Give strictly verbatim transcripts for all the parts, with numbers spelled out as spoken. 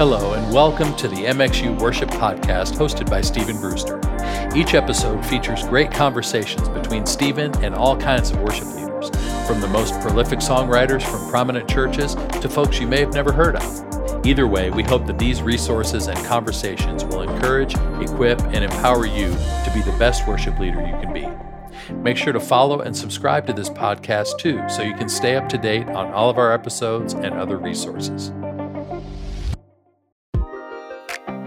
Hello, and welcome to the M X U Worship Podcast hosted by Stephen Brewster. Each episode features great conversations between Stephen and all kinds of worship leaders, from the most prolific songwriters from prominent churches to folks you may have never heard of. Either way, we hope that these resources and conversations will encourage, equip, and empower you to be the best worship leader you can be. Make sure to follow and subscribe to this podcast too, so you can stay up to date on all of our episodes and other resources.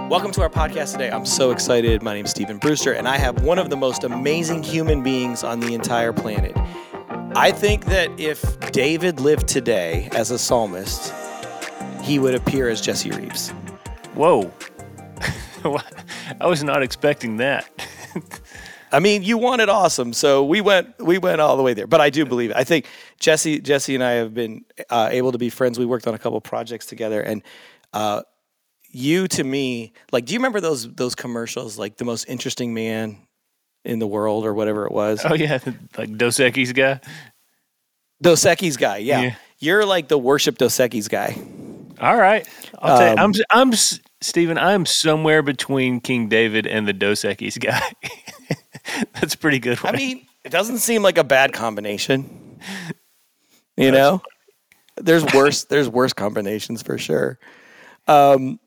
Welcome to our podcast today. I'm so excited. My name is Stephen Brewster, and I have one of the most amazing human beings on the entire planet. I think that if David lived today as a psalmist, he would appear as Jesse Reeves. Whoa. I was not expecting that. I mean, you wanted awesome, so we went we went all the way there. But I do believe it. I think Jesse Jesse and I have been uh, able to be friends. We worked on a couple projects together, and uh you, to me, like, do you remember those those commercials, like the most interesting man in the world or whatever it was? Oh, yeah, like Dos Equis guy? Dos Equis guy, yeah. yeah. You're like the worship Dos Equis guy. All right. I'll tell um, you, I'm, I'm, Stephen, I'm somewhere between King David and the Dos Equis guy. That's a pretty good one. I mean, it doesn't seem like a bad combination, you That's know? Funny. There's worse, there's worse combinations for sure. Um.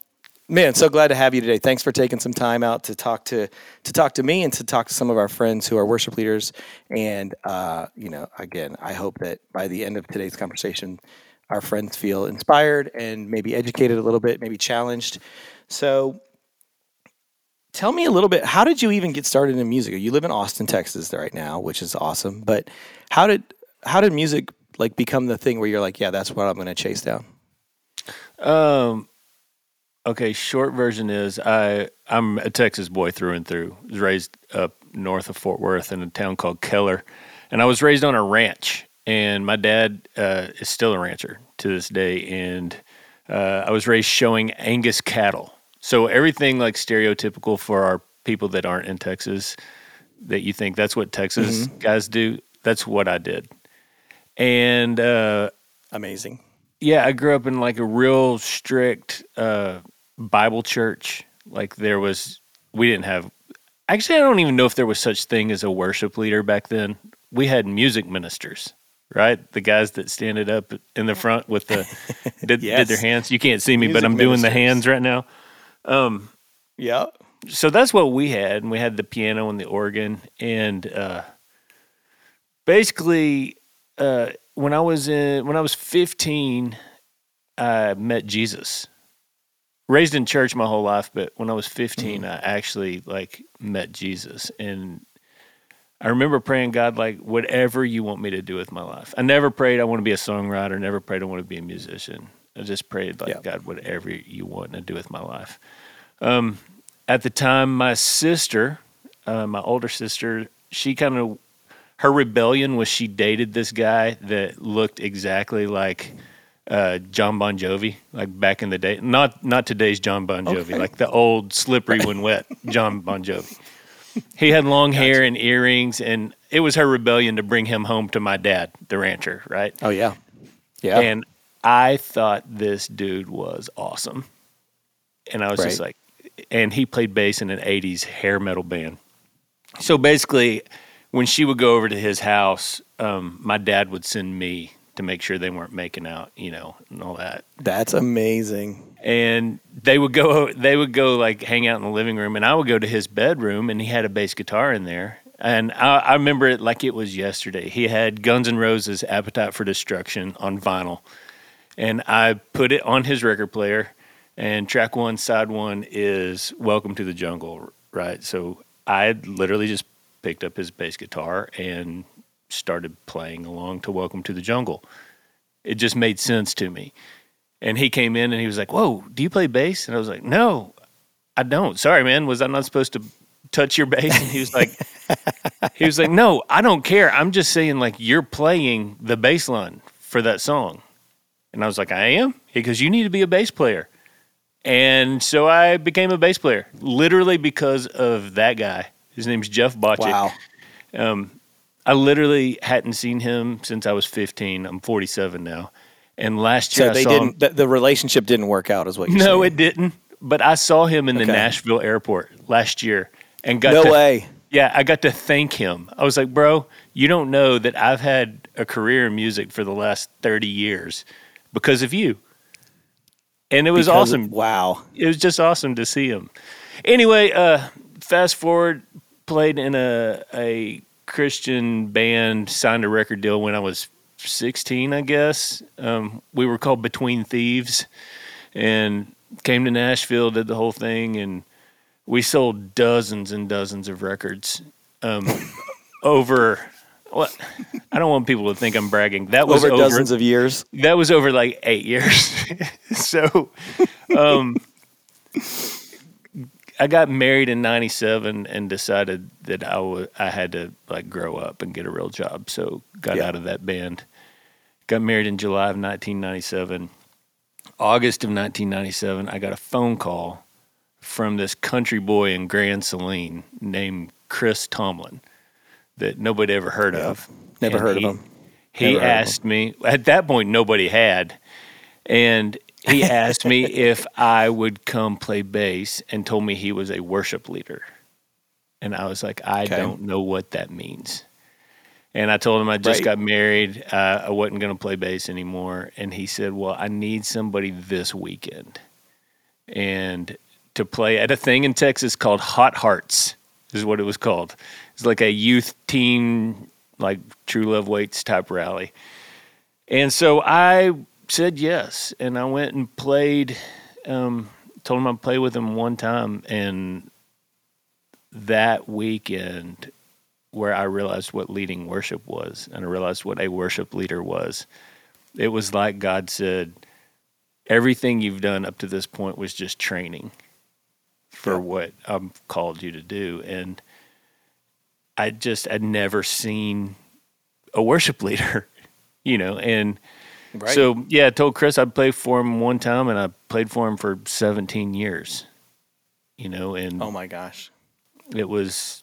Man, so glad to have you today. Thanks for taking some time out to talk to to talk to me and to talk to some of our friends who are worship leaders. And, uh, you know, again, I hope that by the end of today's conversation, our friends feel inspired and maybe educated a little bit, maybe challenged. So tell me a little bit, how did you even get started in music? You live in Austin, Texas right now, which is awesome. But how did how did music, like, become the thing where you're like, yeah, that's what I'm going to chase down? Um. Okay, short version is I, I'm a Texas boy through and through. I was raised up north of Fort Worth in a town called Keller, and I was raised on a ranch, and my dad uh, is still a rancher to this day, and uh, I was raised showing Angus cattle. So everything like stereotypical for our people that aren't in Texas, that you think that's what Texas mm-hmm. guys do, that's what I did. And uh, amazing. Yeah, I grew up in like a real strict uh, Bible church. Like there was, we didn't have, actually I don't even know if there was such thing as a worship leader back then. We had music ministers, right? The guys that standed up in the front with the, did, yes. did their hands. You can't see me, music but I'm ministers. Doing the hands right now. Um, yeah. So that's what we had. And we had the piano and the organ. And uh, basically, uh, When I was in, when I was fifteen, I met Jesus. Raised in church my whole life, but when I was fifteen, mm-hmm. I actually like met Jesus, and I remember praying, God, like whatever you want me to do with my life. I never prayed I want to be a songwriter. Never prayed I want to be a musician. I just prayed like yeah. God, whatever you want to do with my life. Um, at the time, my sister, uh, my older sister, she kind of. Her rebellion was she dated this guy that looked exactly like uh, John Bon Jovi, like back in the day. Not not today's John Bon Jovi, okay. like the old slippery when wet John Bon Jovi. He had long gotcha. hair and earrings, and it was her rebellion to bring him home to my dad, the rancher, right? Oh, yeah. Yeah. And I thought this dude was awesome. And I was right. just like, and he played bass in an eighties hair metal band. So basically... When she would go over to his house, um, my dad would send me to make sure they weren't making out, you know, and all that. That's amazing. And they would go, they would go like hang out in the living room, and I would go to his bedroom, and he had a bass guitar in there. And I, I remember it like it was yesterday. He had Guns N' Roses' Appetite for Destruction on vinyl, and I put it on his record player. And track one, side one is Welcome to the Jungle, right? So I literally just picked up his bass guitar and started playing along to Welcome to the Jungle. It just made sense to me. And he came in and he was like, whoa, do you play bass? And I was like, no, I don't. Sorry, man. Was I not supposed to touch your bass? And he was like, he was like, no, I don't care. I'm just saying like, you're playing the bass line for that song. And I was like, I am? He goes, you need to be a bass player. And so I became a bass player literally because of that guy. His name's Jeff Bocci. Wow. Um, I literally hadn't seen him since I was fifteen. I'm forty-seven now. And last year, so they I saw didn't. Him. The relationship didn't work out, is what you're no, saying. No, it didn't. But I saw him in okay. the Nashville airport last year, and got no to, way. Yeah, I got to thank him. I was like, bro, you don't know that I've had a career in music for the last thirty years because of you. And it was because awesome. Of, wow, it was just awesome to see him. Anyway, uh, fast forward, played in a a Christian band, signed a record deal when I was sixteen, I guess. Um, we were called Between Thieves, and came to Nashville, did the whole thing, and we sold dozens and dozens of records. Um, over, well, I don't want people to think I'm bragging. That was over, over dozens of years. That was over like eight years. So, um, I got married in ninety-seven and decided that I, w- I had to like grow up and get a real job. So got yeah. out of that band. Got married in July of nineteen ninety-seven. August of nineteen ninety-seven, I got a phone call from this country boy in Grand Saline named Chris Tomlin that nobody ever heard yeah. of. Never and heard he, of him. He never asked him. me, at that point nobody had, and he asked me if I would come play bass and told me he was a worship leader. And I was like, I okay. don't know what that means. And I told him I just right. got married. Uh, I wasn't going to play bass anymore. And he said, well, I need somebody this weekend. And to play at a thing in Texas called Hot Hearts is what it was called. It's like a youth teen, like True Love Waits type rally. And so I said yes, and I went and played, um, told him I'd play with him one time, and that weekend where I realized what leading worship was, and I realized what a worship leader was, it was like God said, everything you've done up to this point was just training for yeah. what I'm called you to do. And I just had never seen a worship leader, you know, and... Right. So, yeah, I told Chris I'd play for him one time, and I played for him for seventeen years, you know, and... Oh, my gosh. It was,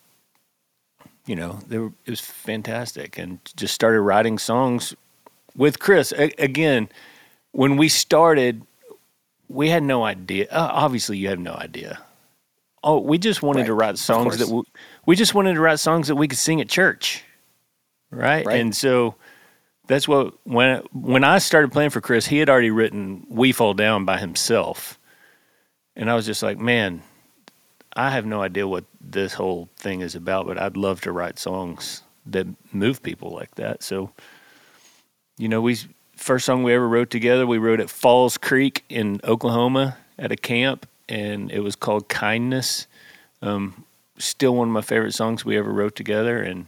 you know, they were, it was fantastic, and just started writing songs with Chris. A- again, when we started, we had no idea. Uh, obviously, you have no idea. Oh, we just wanted right. to write songs that... We, we just wanted to write songs that we could sing at church, right? right. And so... That's what, when when I started playing for Chris, he had already written We Fall Down by himself. And I was just like, man, I have no idea what this whole thing is about, but I'd love to write songs that move people like that. So, you know, we first song we ever wrote together, we wrote at Falls Creek in Oklahoma at a camp, and it was called Kindness. Um, still one of my favorite songs we ever wrote together, and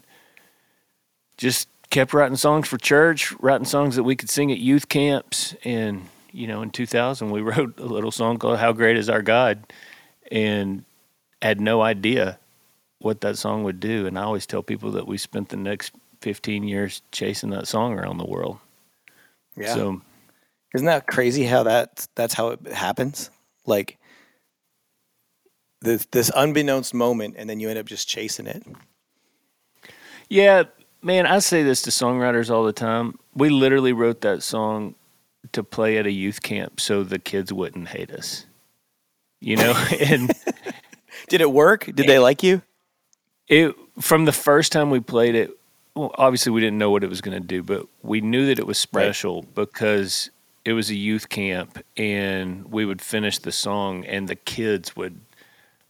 just... kept writing songs for church, writing songs that we could sing at youth camps. And, you know, in two thousand, we wrote a little song called How Great Is Our God, and had no idea what that song would do. And I always tell people that we spent the next fifteen years chasing that song around the world. Yeah. So, isn't that crazy how that, that's how it happens? Like this, this unbeknownst moment, and then you end up just chasing it. Yeah. Man, I say this to songwriters all the time. We literally wrote that song to play at a youth camp so the kids wouldn't hate us. You know? And did it work? Did they like you? It from the first time we played it, well, obviously we didn't know what it was going to do, but we knew that it was special right. because it was a youth camp, and we would finish the song and the kids would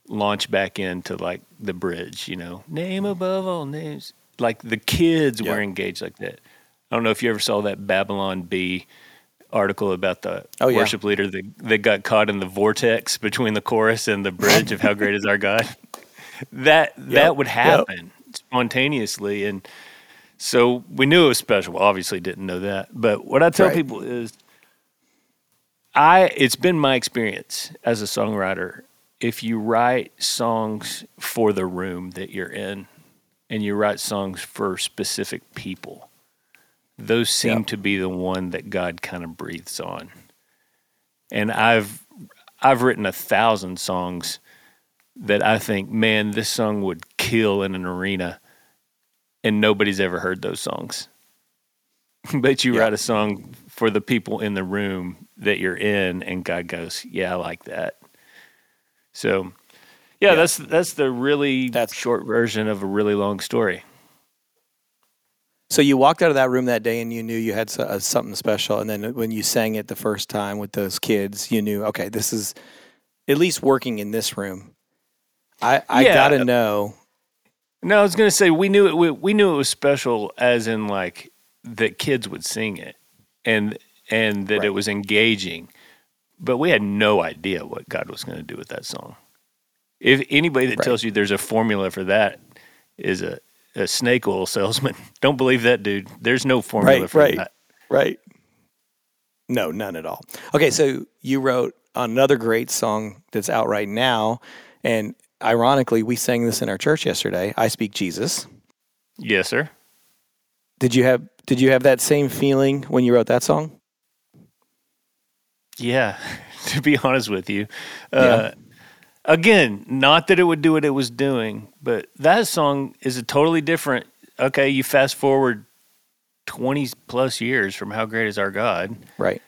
launch back into like the bridge, you know? Name above all names. Like the kids yep. were engaged like that. I don't know if you ever saw that Babylon Bee article about the oh, yeah. worship leader that, that got caught in the vortex between the chorus and the bridge of How Great Is Our God. That yep. that would happen yep. spontaneously. And so we knew it was special. Obviously didn't know that. But what I tell right. people is, I it's been my experience as a songwriter, if you write songs for the room that you're in, and you write songs for specific people, those seem yep. to be the one that God kind of breathes on. And I've I've written a thousand songs that I think, man, this song would kill in an arena, and nobody's ever heard those songs. But you yep. write a song for the people in the room that you're in, and God goes, yeah, I like that. So, yeah, yeah. that's that's the really that's, short version of a really long story. So you walked out of that room that day and you knew you had something special, and then when you sang it the first time with those kids, you knew, okay, this is at least working in this room. I, I yeah. gotta know. No, I was gonna say we knew it. We, we knew it was special, as in like that kids would sing it, and and that right. it was engaging. But we had no idea what God was going to do with that song. If anybody that right. tells you there's a formula for that is a, a snake oil salesman. Don't believe that, dude. There's no formula right, for right, that. Right. No, none at all. Okay, so you wrote another great song that's out right now, and ironically, we sang this in our church yesterday. I Speak Jesus. Yes, sir. Did you have Did you have that same feeling when you wrote that song? Yeah, to be honest with you. Uh, yeah. Again, not that it would do what it was doing, but that song is a totally different, okay, you fast forward twenty plus years from How Great Is Our God. Right.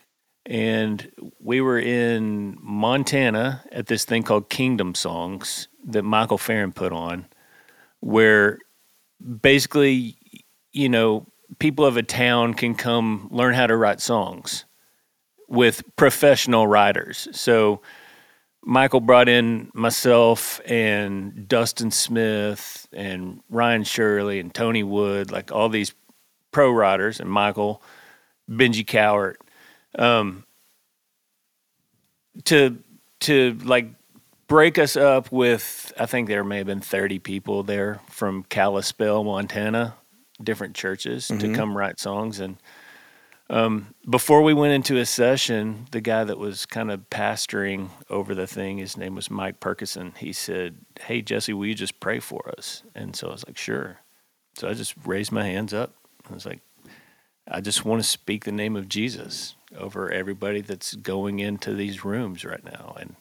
And we were in Montana at this thing called Kingdom Songs that Michael Farron put on, where basically, you know, people of a town can come learn how to write songs with professional writers. So Michael brought in myself and Dustin Smith and Ryan Shirley and Tony Wood, like all these pro writers, and Michael, Benji Cowart, um, to, to like break us up with, I think there may have been thirty people there from Kalispell, Montana, different churches, mm-hmm. to come write songs. And Um, before we went into a session, the guy that was kind of pastoring over the thing, his name was Mike Perkison. He said, hey, Jesse, will you just pray for us? And so I was like, sure. So I just raised my hands up. I was like, I just want to speak the name of Jesus over everybody that's going into these rooms right now. And,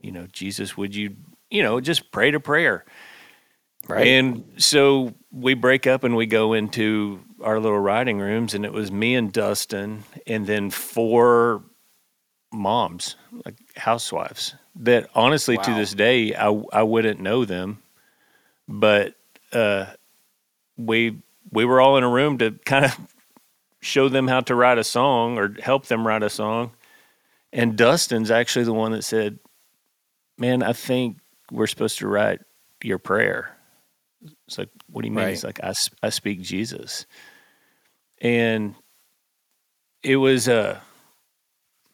you know, Jesus, would you, you know, just pray to prayer. Right. And so we break up and we go into our little writing rooms, and it was me and Dustin and then four moms, like housewives, that honestly wow. to this day, I, I wouldn't know them, but uh, we we were all in a room to kind of show them how to write a song or help them write a song. And Dustin's actually the one that said, man, I think we're supposed to write your prayer. It's like, what do you mean? Right. It's like, I, I speak Jesus. And it was, uh,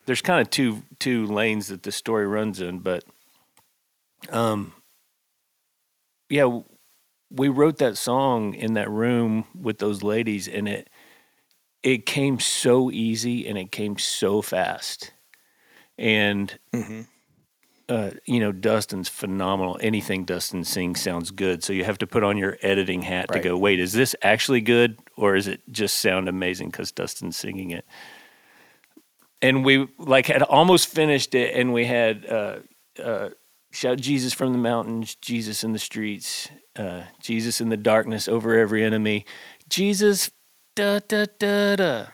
there's kind of two two lanes that the story runs in, but um, yeah, we wrote that song in that room with those ladies, and it it came so easy and it came so fast. And mm-hmm. Uh, you know, Dustin's phenomenal. Anything Dustin sings sounds good. So you have to put on your editing hat right. to go, wait, is this actually good or is it just sound amazing because Dustin's singing it? And we like had almost finished it, and we had uh, uh, shout Jesus from the mountains, Jesus in the streets, uh, Jesus in the darkness over every enemy, Jesus, da, da, da, da.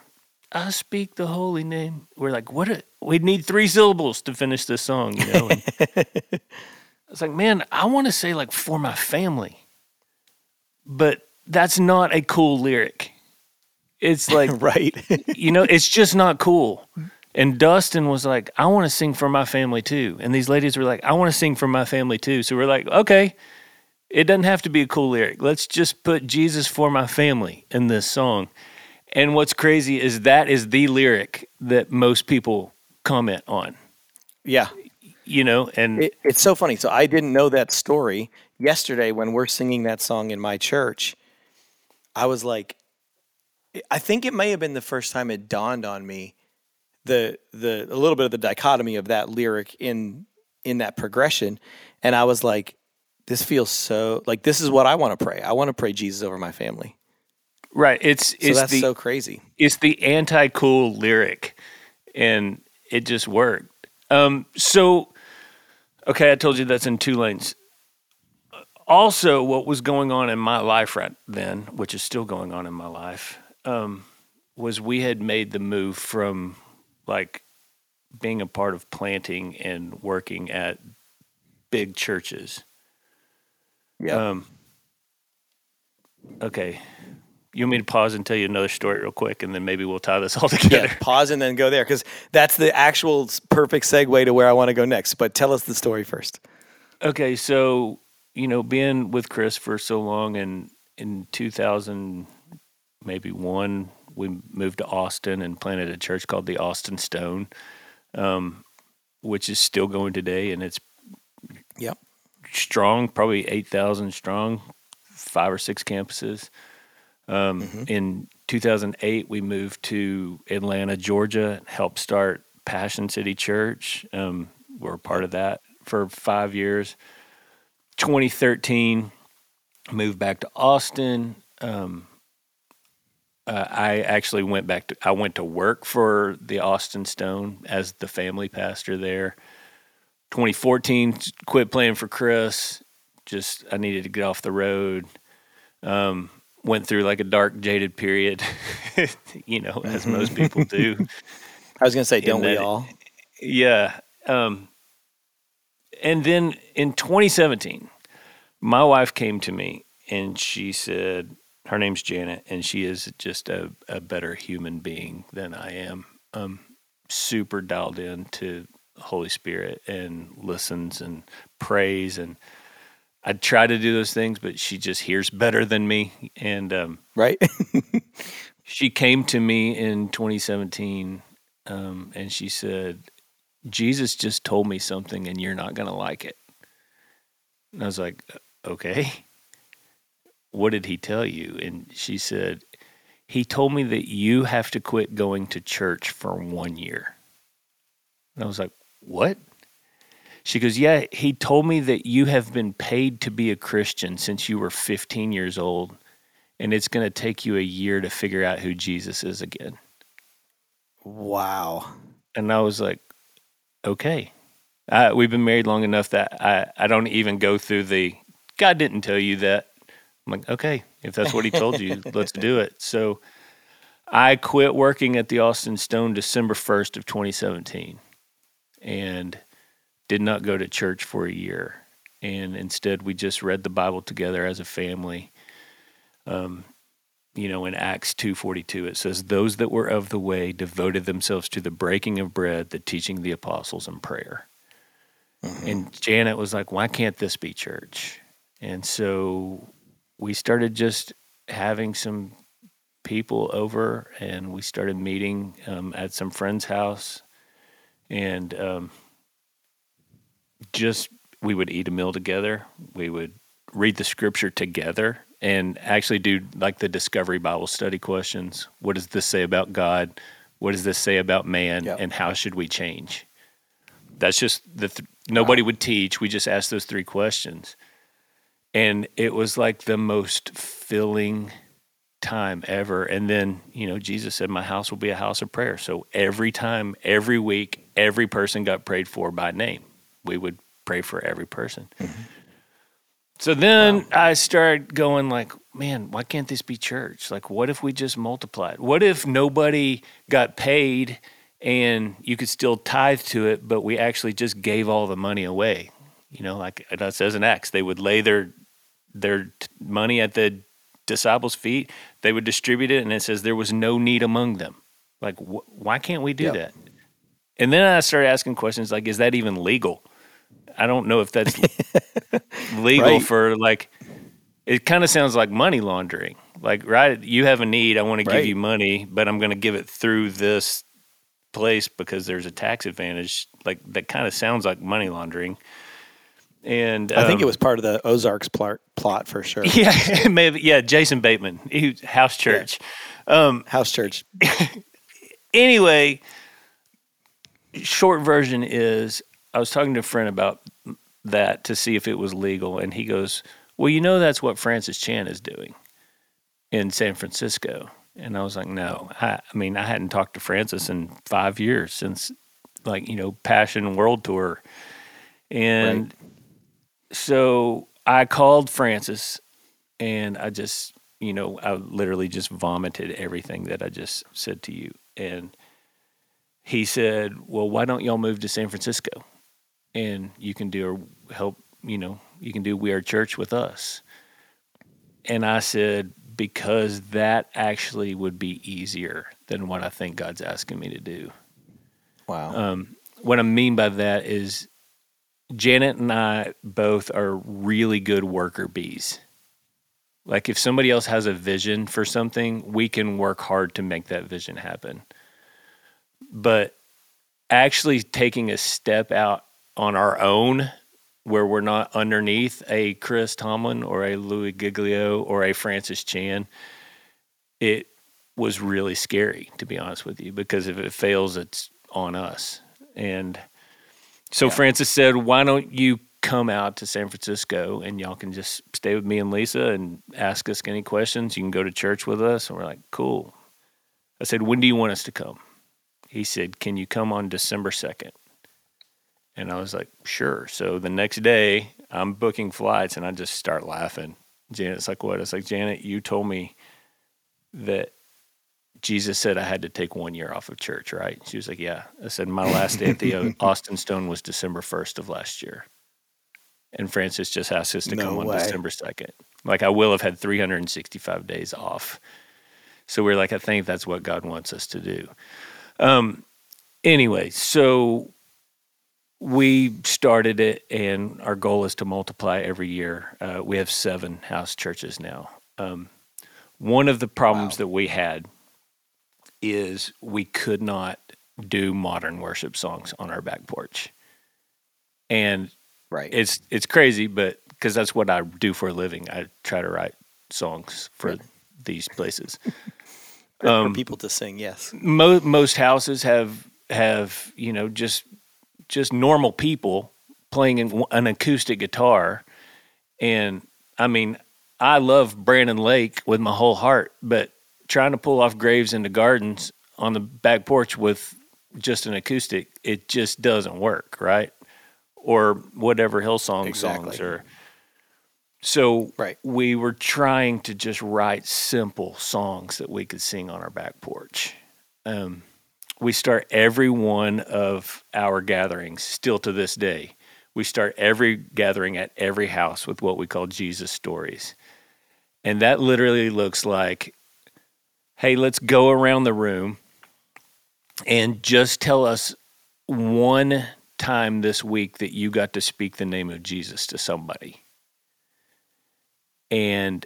I speak the holy name. We're like, what? A, we'd need three syllables to finish this song, you know? And I was like, man, I want to say like for my family, but that's not a cool lyric. It's like, right. you know, it's just not cool. And Dustin was like, I want to sing for my family too. And these ladies were like, I want to sing for my family too. So we're like, okay, it doesn't have to be a cool lyric. Let's just put Jesus for my family in this song. And what's crazy is that is the lyric that most people comment on. Yeah. You know, and it, it's so funny. So I didn't know that story. Yesterday when we're singing that song in my church, I was like, I think it may have been the first time it dawned on me the the a little bit of the dichotomy of that lyric in in that progression. And I was like, this feels so like this is what I want to pray. I want to pray Jesus over my family. Right, it's it's so that's the, so crazy. It's the anti-cool lyric, and it just worked. Um, so, okay, I told you that's in two lanes. Also, what was going on in my life right then, which is still going on in my life, um, was we had made the move from like being a part of planting and working at big churches. Yeah. Um, okay. You want me to pause and tell you another story real quick, and then maybe we'll tie this all together? Yeah, pause and then go there, because that's the actual perfect segue to where I want to go next. But tell us the story first. Okay, so, you know, being with Chris for so long, and in two thousand, maybe one, we moved to Austin and planted a church called the Austin Stone, um, which is still going today, and it's yep. strong, probably eight thousand strong, five or six campuses. Um, mm-hmm. In two thousand eight, we moved to Atlanta, Georgia, and helped start Passion City Church. Um, we were part of that for five years. twenty thirteen, moved back to Austin. Um, uh, I actually went back to, I went to work for the Austin Stone as the family pastor there. twenty fourteen, quit playing for Chris. Just, I needed to get off the road. Um, Went through like a dark, jaded period, you know, as most people do. I was going to say, don't we all? Yeah. Um, and then in twenty seventeen, my wife came to me and she said, her name's Janet, and she is just a, a better human being than I am. Um, super dialed in to the Holy Spirit and listens and prays, and I try to do those things, but she just hears better than me. And um, right, she came to me in twenty seventeen, um, and she said, "Jesus just told me something, and you're not going to like it." And I was like, "Okay, what did he tell you?" And she said, "He told me that you have to quit going to church for one year." And I was like, "What?" She goes, "Yeah, he told me that you have been paid to be a Christian since you were fifteen years old, and it's going to take you a year to figure out who Jesus is again." Wow. And I was like, okay. I, we've been married long enough that I, I don't even go through the, God didn't tell you that. I'm like, okay, if that's what he told you, let's do it. So I quit working at the Austin Stone December first of twenty seventeen, and did not go to church for a year, and instead we just read the Bible together as a family. Um, you know, in Acts two forty-two, it says, "Those that were of the way devoted themselves to the breaking of bread, the teaching of the apostles, and prayer." Mm-hmm. And Janet was like, "Why can't this be church?" And so we started just having some people over, and we started meeting um, at some friend's house, and um, just we would eat a meal together. We would read the scripture together and actually do like the Discovery Bible study questions. What does this say about God? What does this say about man? Yep. And how should we change? That's just the th- nobody wow. would teach. We just asked those three questions. And it was like the most filling time ever. And then, you know, Jesus said, "My house will be a house of prayer." So every time, every week, every person got prayed for by name. We would pray for every person. Mm-hmm. So then wow. I started going like, man, why can't this be church? Like, what if we just multiplied? What if nobody got paid and you could still tithe to it, but we actually just gave all the money away? You know, like that says in Acts, they would lay their their money at the disciples' feet. They would distribute it, and it says there was no need among them. Like, wh- why can't we do yep. that? And then I started asking questions like, is that even legal? I don't know if that's legal right. for like, it kind of sounds like money laundering. Like, right, you have a need, I want to right. give you money, but I'm going to give it through this place because there's a tax advantage. Like, that kind of sounds like money laundering. And um, I think it was part of the Ozarks plot, plot for sure. Yeah, maybe. Yeah, Jason Bateman, he, House Church. Yeah. Um, House Church. Anyway, short version is, I was talking to a friend about that to see if it was legal, and he goes, "Well, you know that's what Francis Chan is doing in San Francisco." And I was like, no. I, I mean, I hadn't talked to Francis in five years since, like, you know, Passion World Tour. And right. so I called Francis, and I just you know, I literally just vomited everything that I just said to you. And he said, well, why don't y'all move to San Francisco? And you can do or help, you know, you can do We Are Church with us. And I said, because that actually would be easier than what I think God's asking me to do. Wow. Um, what I mean by that is Janet and I both are really good worker bees. Like if somebody else has a vision for something, we can work hard to make that vision happen. But actually taking a step out on our own where we're not underneath a Chris Tomlin or a Louis Giglio or a Francis Chan, it was really scary, to be honest with you, because if it fails, it's on us. And so yeah. Francis said, why don't you come out to San Francisco and y'all can just stay with me and Lisa and ask us any questions. You can go to church with us. And we're like, cool. I said, when do you want us to come? He said, can you come on December second? And I was like, sure. So the next day, I'm booking flights, and I just start laughing. Janet's like, what? I was like, Janet, you told me that Jesus said I had to take one year off of church, right? She was like, yeah. I said, my last day at the Austin Stone was December first of last year. And Francis just asked us to no come way. on December second. Like, I will have had three hundred sixty-five days off. So we're like, I think that's what God wants us to do. Um, anyway, so... we started it, and our goal is to multiply every year. Uh, we have seven house churches now. Um, one of the problems wow. that we had is we could not do modern worship songs on our back porch. And right. it's it's crazy, but because that's what I do for a living. I try to write songs for right. these places. um, for people to sing, yes. Mo- most houses have have, you know, just... just normal people playing an acoustic guitar. And, I mean, I love Brandon Lake with my whole heart, but trying to pull off Graves into Gardens on the back porch with just an acoustic, it just doesn't work, right? Or whatever Hillsong exactly. songs are. So right. we were trying to just write simple songs that we could sing on our back porch. Um We start every one of our gatherings, still to this day. We start every gathering at every house with what we call Jesus stories. And that literally looks like, hey, let's go around the room and just tell us one time this week that you got to speak the name of Jesus to somebody. And,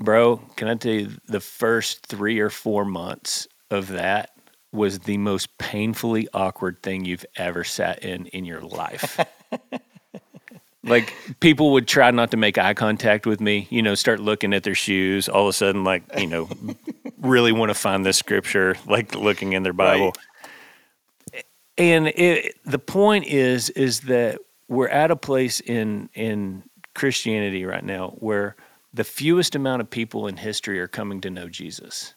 bro, can I tell you, the first three or four months of that was the most painfully awkward thing you've ever sat in in your life. Like, people would try not to make eye contact with me, you know, start looking at their shoes, all of a sudden, like, you know, really want to find this scripture, like looking in their Bible. Right. And it, the point is, is that we're at a place in in Christianity right now where the fewest amount of people in history are coming to know Jesus.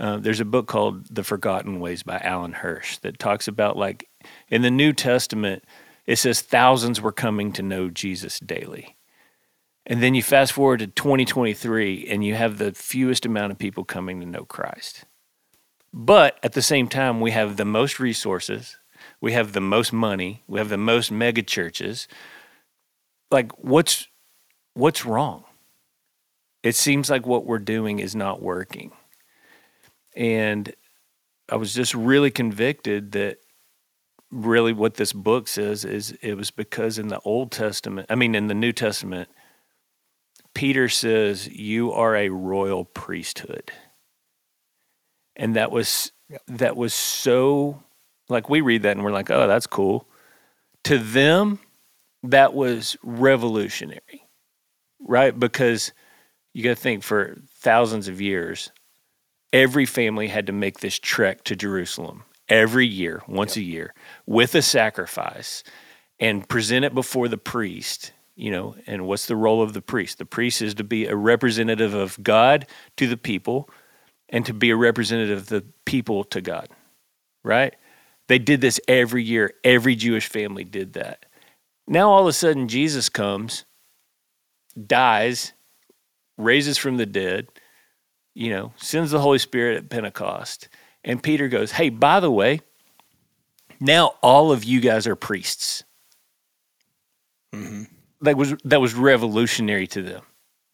Uh, there's a book called The Forgotten Ways by Alan Hirsch that talks about, like, in the New Testament, it says thousands were coming to know Jesus daily. And then you fast forward to twenty twenty-three, and you have the fewest amount of people coming to know Christ. But at the same time, we have the most resources, we have the most money, we have the most mega churches. Like, what's what's wrong? It seems like what we're doing is not working. And I was just really convicted that really what this book says is it was because in the Old Testament, I mean, in the New Testament, Peter says, you are a royal priesthood. And that was, yep. that was so, like, we read that and we're like, oh, that's cool. To them, that was revolutionary, right? Because you got to think, for thousands of years, every family had to make this trek to Jerusalem every year, once yep. a year, with a sacrifice and present it before the priest, you know, and what's the role of the priest? The priest is to be a representative of God to the people and to be a representative of the people to God, right? They did this every year. Every Jewish family did that. Now all of a sudden Jesus comes, dies, raises from the dead, you know, sends the Holy Spirit at Pentecost. And Peter goes, hey, by the way, now all of you guys are priests. Mm-hmm. That was that was revolutionary to them.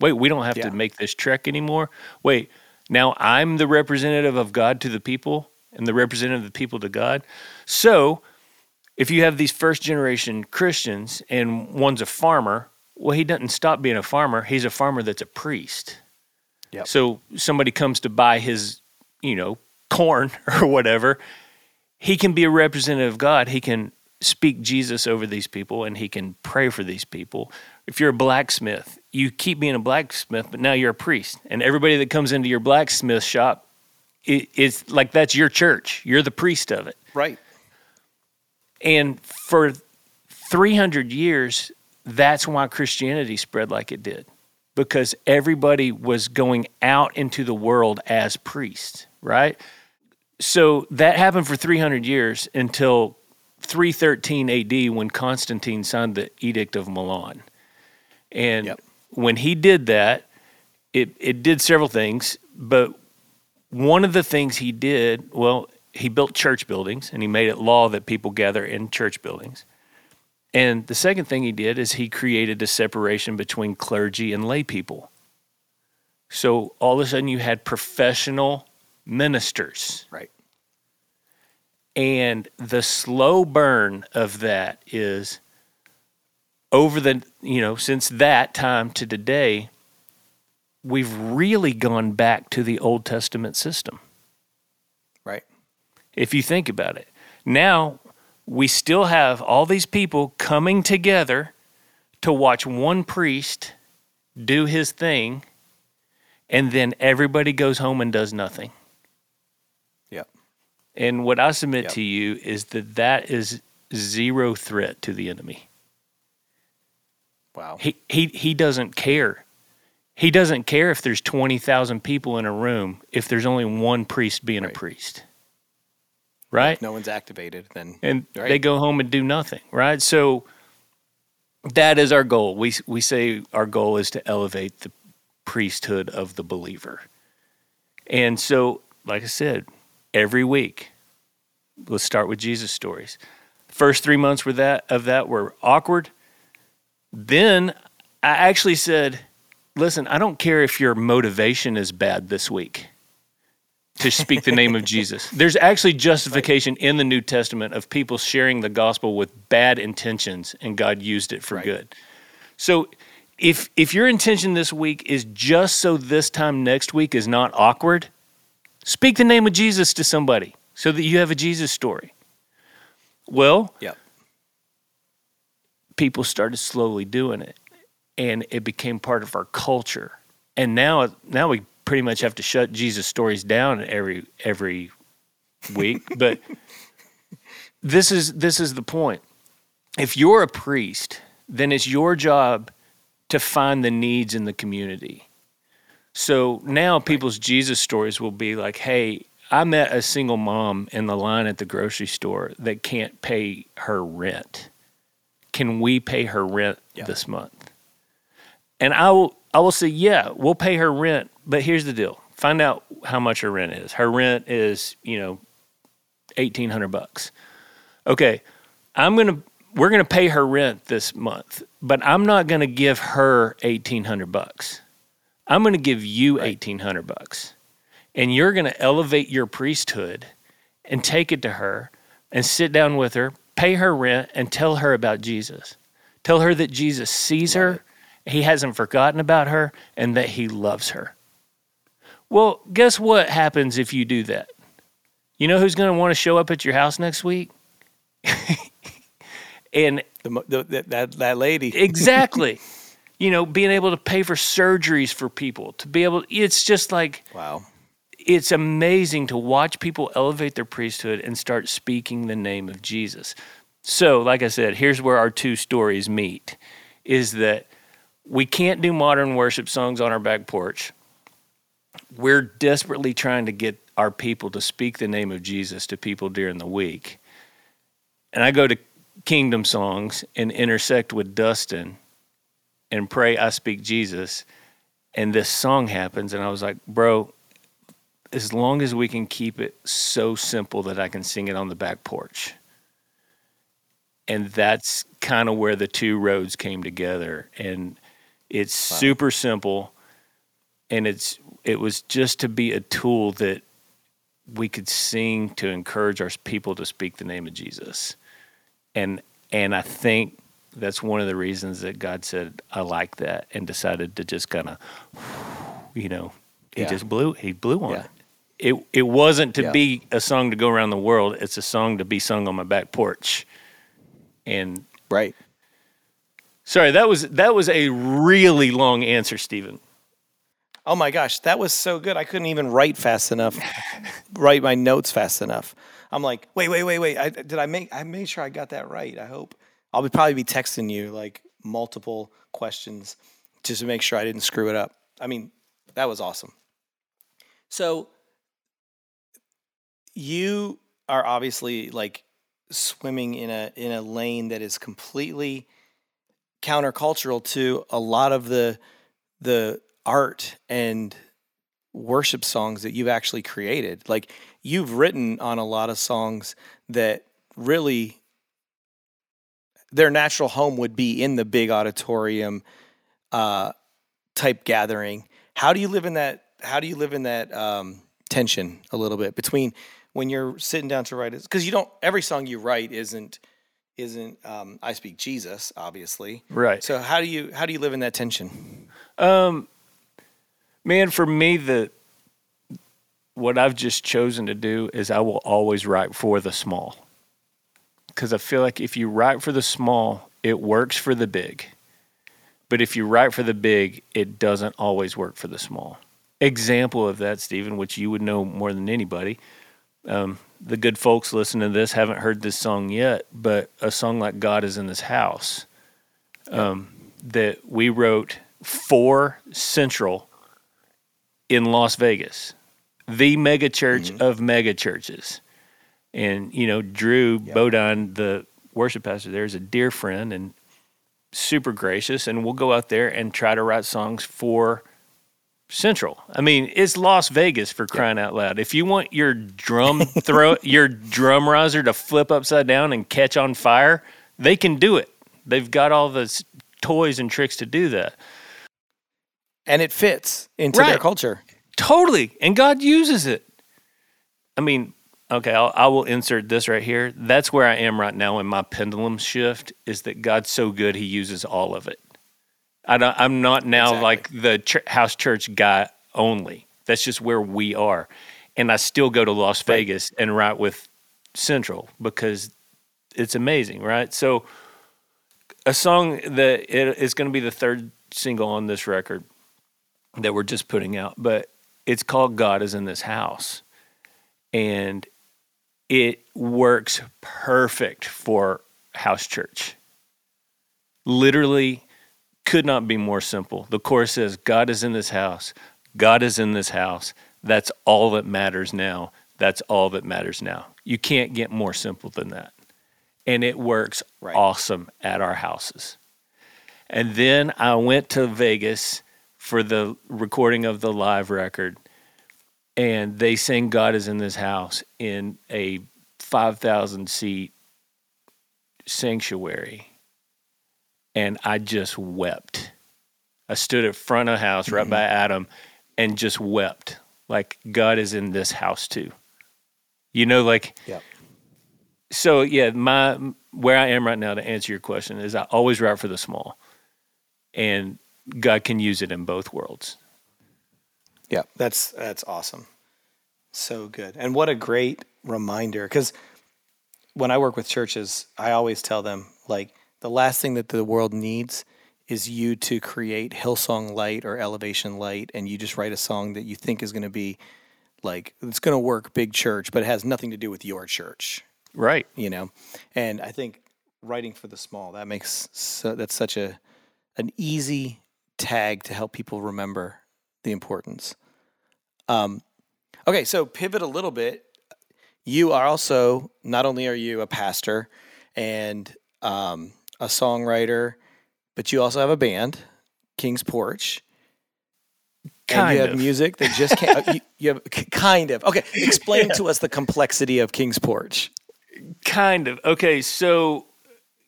Wait, we don't have yeah. to make this trek anymore. Wait, now I'm the representative of God to the people and the representative of the people to God. So if you have these first-generation Christians and one's a farmer, well, he doesn't stop being a farmer. He's a farmer that's a priest. Yep. So somebody comes to buy his, you know, corn or whatever. He can be a representative of God. He can speak Jesus over these people, and he can pray for these people. If you're a blacksmith, you keep being a blacksmith, but now you're a priest. And everybody that comes into your blacksmith shop, it, it's like that's your church. You're the priest of it. Right. And for three hundred years, that's why Christianity spread like it did, because everybody was going out into the world as priests, right? So that happened for three hundred years until three thirteen A D when Constantine signed the Edict of Milan. And yep. when he did that, it, it did several things, but one of the things he did, well, he built church buildings, and he made it law that people gather in church buildings. And the second thing he did is he created a separation between clergy and lay people. So all of a sudden you had professional ministers. Right. And the slow burn of that is over the, you know, since that time to today, we've really gone back to the Old Testament system. Right. If you think about it. Now, we still have all these people coming together to watch one priest do his thing, and then everybody goes home and does nothing. Yep. And what I submit yep. to you is that that is zero threat to the enemy. Wow. He he he doesn't care. He doesn't care if there's twenty thousand people in a room if there's only one priest being right. a priest. Right? If no one's activated, then... And right? they go home and do nothing, right? So that is our goal. We we say our goal is to elevate the priesthood of the believer. And so, like I said, every week, let's start with Jesus stories. First three months were that of that were awkward. Then I actually said, listen, I don't care if your motivation is bad this week to speak the name of Jesus. There's actually justification right. in the New Testament of people sharing the gospel with bad intentions, and God used it for right. good. So if if your intention this week is just so this time next week is not awkward, speak the name of Jesus to somebody so that you have a Jesus story. Well, yep. people started slowly doing it, and it became part of our culture. And now, now we pretty much have to shut Jesus stories down every every week, but this is this is the point. If you're a priest, then it's your job to find the needs in the community. So now people's Jesus stories will be like, hey, I met a single mom in the line at the grocery store that can't pay her rent. Can we pay her rent yeah. this month? And I will I will say, yeah, we'll pay her rent, but here's the deal. Find out how much her rent is. Her rent is, you know, eighteen hundred bucks. Okay, I'm going to we're going to pay her rent this month, but I'm not going to give her eighteen hundred bucks. I'm going to give you right. eighteen hundred bucks. And you're going to elevate your priesthood and take it to her and sit down with her, pay her rent, and tell her about Jesus. Tell her that Jesus sees right. her, he hasn't forgotten about her, and that he loves her. Well, guess what happens if you do that? You know who's going to want to show up at your house next week? and the, the, that that lady. Exactly. You know, being able to pay for surgeries for people, to be able, it's just like, wow. It's amazing to watch people elevate their priesthood and start speaking the name of Jesus. So, like I said, here's where our two stories meet, is that we can't do modern worship songs on our back porch. We're desperately trying to get our people to speak the name of Jesus to people during the week. And I go to Kingdom Songs and intersect with Dustin and pray I Speak Jesus, and this song happens, and I was like, bro, as long as we can keep it so simple that I can sing it on the back porch. And that's kind of where the two roads came together. And it's wow. super simple, and it's it was just to be a tool that we could sing to encourage our people to speak the name of Jesus. And and I think that's one of the reasons that God said, I like that, and decided to just kind of, you know, he yeah. just blew he blew on yeah. it. It it wasn't to yeah. be a song to go around the world. It's a song to be sung on my back porch. And right. Sorry, that was that was a really long answer, Stephen. Oh my gosh, that was so good. I couldn't even write fast enough, write my notes fast enough. I'm like, wait, wait, wait, wait. I, did I make? I made sure I got that right. I hope. I'll be, probably be texting you like multiple questions just to make sure I didn't screw it up. I mean, that was awesome. So you are obviously like swimming in a in a lane that is completely countercultural to a lot of the the art and worship songs that you've actually created. Like you've written on a lot of songs that really their natural home would be in the big auditorium uh, type gathering. How do you live in that? How do you live in that um, tension a little bit between when you're sitting down to write it? Because you don't, every song you write isn't, isn't um, I Speak Jesus, obviously. Right. So how do you, how do you live in that tension? Um, Man, for me, the what I've just chosen to do is I will always write for the small, because I feel like if you write for the small, it works for the big. But if you write for the big, it doesn't always work for the small. Example of that, Stephen, which you would know more than anybody. Um, the good folks listening to this haven't heard this song yet, but a song like God Is in This House um, that we wrote for Central in Las Vegas, the mega church mm-hmm. of mega churches. And, you know, Drew yep. Bodine, the worship pastor there, is a dear friend and super gracious, and we'll go out there and try to write songs for Central. I mean, it's Las Vegas, for crying yep. out loud. If you want your drum throw, your drum riser to flip upside down and catch on fire, they can do it. They've got all the toys and tricks to do that. And it fits into right. their culture. Totally. And God uses it. I mean, okay, I'll, I will insert this right here. That's where I am right now in my pendulum shift, is that God's so good, he uses all of it. I don't, I'm not now exactly. like the ch- house church guy only. That's just where we are. And I still go to Las right. Vegas and write with Central because it's amazing, right? So a song that it, it's going to be the third single on this record that we're just putting out, but it's called God Is in This House. And it works perfect for house church. Literally could not be more simple. The chorus says, God is in this house. God is in this house. That's all that matters now. That's all that matters now. You can't get more simple than that. And it works right. awesome at our houses. And then I went to Vegas for the recording of the live record, and they sang God Is in This House in a five thousand seat sanctuary, and I just wept. I stood in front of the house right mm-hmm. by Adam and just wept, like God is in this house too. You know, like, yep. so yeah, my where I am right now to answer your question is I always write for the small, and God can use it in both worlds. Yeah, that's that's awesome. So good. And what a great reminder, because when I work with churches, I always tell them, like, the last thing that the world needs is you to create Hillsong Light or Elevation Light, and you just write a song that you think is going to be, like, it's going to work big church, but it has nothing to do with your church. Right. You know? And I think writing for the small, that makes, so, that's such a an easy tag to help people remember the importance. Um, okay, so pivot a little bit. You are also, not only are you a pastor and um, a songwriter, but you also have a band, King's Porch. Kind and you of. have music that just can't. uh, you, you have kind of. Okay, explain yeah. to us the complexity of King's Porch. Kind of. Okay, so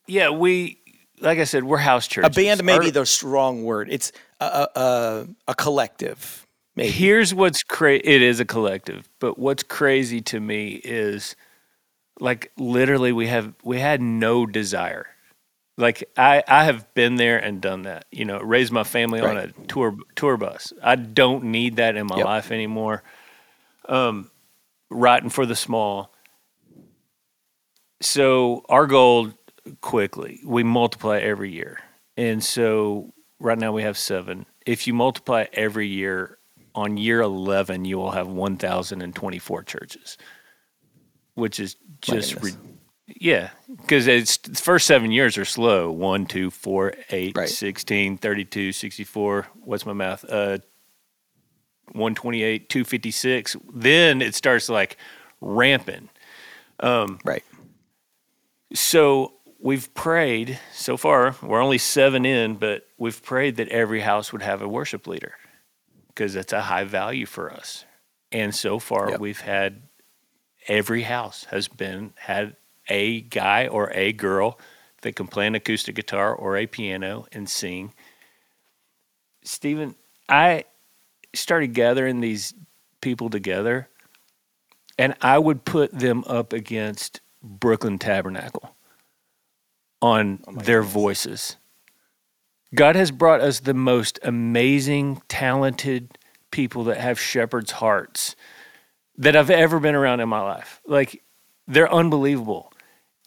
yeah, we like I said, we're house churches. A band may Our, be the strong word. It's a a, a, a collective. Maybe. Here's what's crazy. It is a collective, but what's crazy to me is, like, literally, we have we had no desire. Like I, I have been there and done that. You know, raised my family right. on a tour tour bus. I don't need that in my yep. life anymore. Um, writing for the small. So our goal quickly, we multiply every year, and so right now we have seven. If you multiply every year, on year eleven, you will have one thousand and twenty-four churches, which is just ridiculous. Yeah, because it's the first seven years are slow. One, two, four, eight, right. sixteen, thirty-two, sixty-four. What's my math? Uh, one twenty-eight, two fifty-six. Then it starts like ramping. Um, right. So we've prayed so far. We're only seven in, but we've prayed that every house would have a worship leader because that's a high value for us. And so far, yep. we've had every house has been had. a guy or a girl that can play an acoustic guitar or a piano and sing. Stephen, I started gathering these people together, and I would put them up against Brooklyn Tabernacle on oh their goodness. voices. God has brought us the most amazing, talented people that have shepherd's hearts that I've ever been around in my life. Like, they're unbelievable.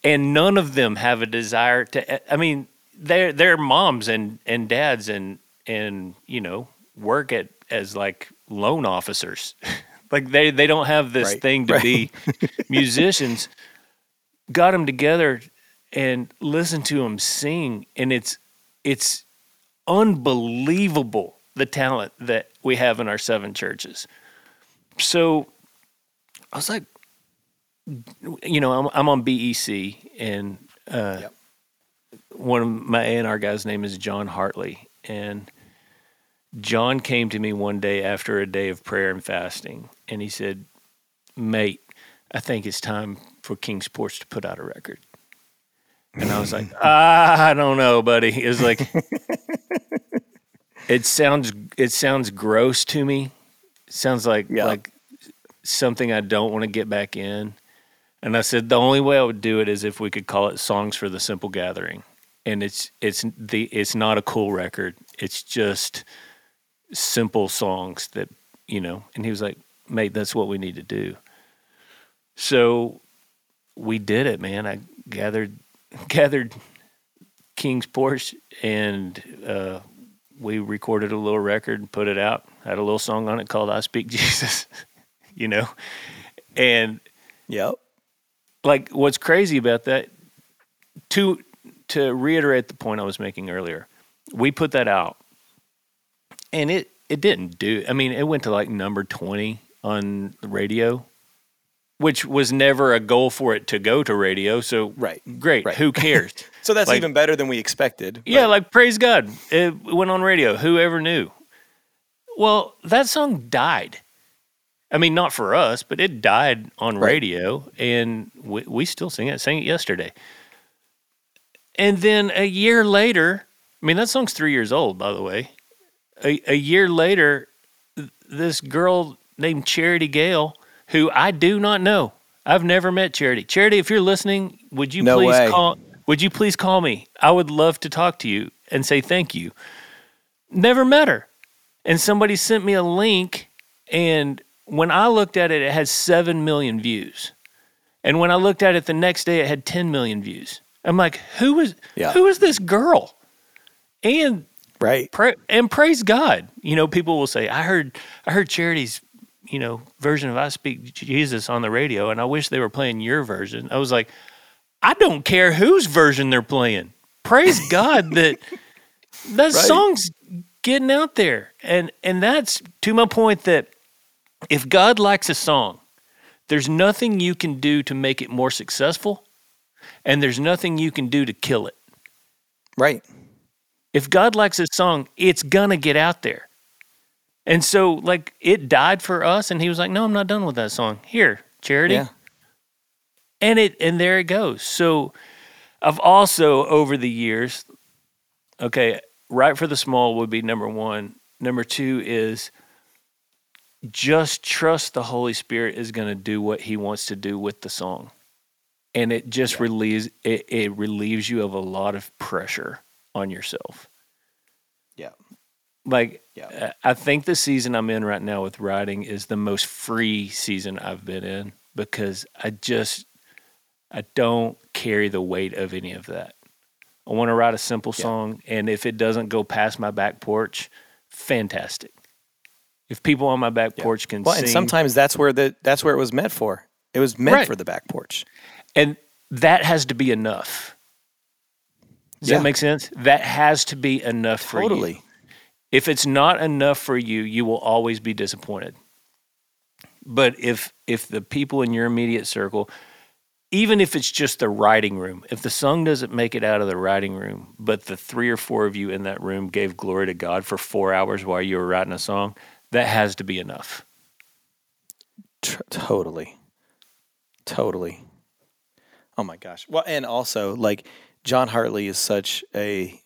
And none of them have a desire to, I mean, they're, they're moms and, and dads and, and you know, work at as like loan officers. Like they, they don't have this right, thing to right. be musicians. Got them together and listened to them sing. And it's it's unbelievable the talent that we have in our seven churches. So I was like, you know, I'm, I'm on B E C, and uh, yep. one of my A and R guys' name is John Hartley, and John came to me one day after a day of prayer and fasting, and he said, "Mate, I think it's time for King's Porch to put out a record." And I was like, ah, "I don't know, buddy." It was like, it sounds it sounds gross to me. It sounds like yep. like something I don't want to get back in. And I said, the only way I would do it is if we could call it Songs for the Simple Gathering. And it's it's the it's not a cool record. It's just simple songs that, you know. And he was like, "Mate, that's what we need to do." So we did it, man. I gathered gathered King's Porch, and uh, we recorded a little record and put it out. Had a little song on it called "I Speak Jesus," you know. And yeah. Like, what's crazy about that, to to reiterate the point I was making earlier, we put that out, and it, it didn't do, I mean, it went to like number twenty on the radio, which was never a goal for it to go to radio, so right, great, right. who cares? So that's like, even better than we expected. Yeah, but. Like, praise God, it went on radio, whoever knew. Well, that song died. I mean, not for us, but it died on right. radio, and we, we still sing it. Sang it yesterday. And then a year later, I mean, that song's three years old, by the way. A, a year later, this girl named Charity Gale, who I do not know. I've never met Charity. Charity, if you're listening, would you no please way. call? Would you please call me? I would love to talk to you and say thank you. Never met her, and somebody sent me a link, and when I looked at it, it had seven million views. And when I looked at it the next day, it had ten million views. I'm like, who is yeah. who is this girl? And right. pra- and praise God. You know, people will say, I heard I heard Charity's, you know, version of I Speak Jesus on the radio, and I wish they were playing your version. I was like, I don't care whose version they're playing. Praise God that that right. song's getting out there. And and that's to my point that if God likes a song, there's nothing you can do to make it more successful, and there's nothing you can do to kill it. Right. If God likes a song, it's going to get out there. And so, like, it died for us, and he was like, no, I'm not done with that song. Here, Charity. Yeah. And it and there it goes. So I've also, over the years, okay, Right for the Small would be number one. Number two is just trust the Holy Spirit is going to do what he wants to do with the song. And it just yeah. relieves it, it relieves you of a lot of pressure on yourself. Yeah. Like, yeah. I think the season I'm in right now with writing is the most free season I've been in because I just, I don't carry the weight of any of that. I want to write a simple yeah. song, and if it doesn't go past my back porch, fantastic. If people on my back yeah. porch can well, sing. Well, and sometimes that's where the that's where it was meant for. It was meant right. for the back porch. And that has to be enough. Does yeah. that make sense? That has to be enough totally. for you. Totally. If it's not enough for you, you will always be disappointed. But if if the people in your immediate circle, even if it's just the writing room, if the song doesn't make it out of the writing room, but the three or four of you in that room gave glory to God for four hours while you were writing a song, that has to be enough. T- totally. Totally. Oh, my gosh. Well, and also, like, John Hartley is such a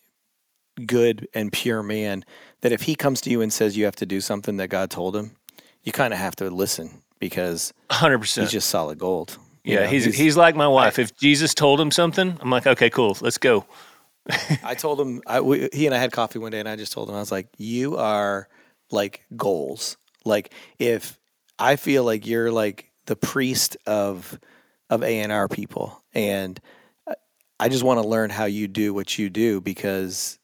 good and pure man that if he comes to you and says you have to do something that God told him, you kind of have to listen because one hundred percent he's just solid gold. Yeah, you know, he's, he's he's like my wife. I, if Jesus told him something, I'm like, okay, cool, let's go. I told him, I, we, he and I had coffee one day, and I just told him, I was like, you are like goals. Like if I feel like you're like the priest of of A and R people, and I just want to learn how you do what you do because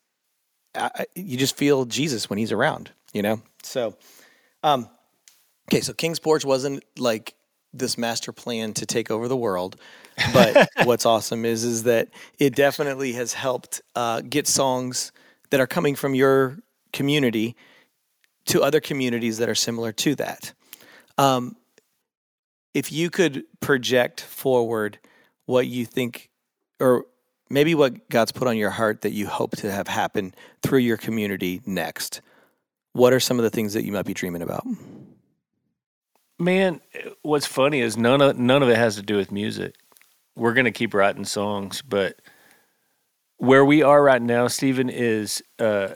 I, you just feel Jesus when he's around, you know? So, um, okay, so King's Porch wasn't like this master plan to take over the world, but what's awesome is is that it definitely has helped uh, get songs that are coming from your community to other communities that are similar to that. Um, if you could project forward what you think or maybe what God's put on your heart that you hope to have happen through your community next, what are some of the things that you might be dreaming about? Man, what's funny is none of, none of it has to do with music. We're going to keep writing songs, but where we are right now, Stephen, is uh,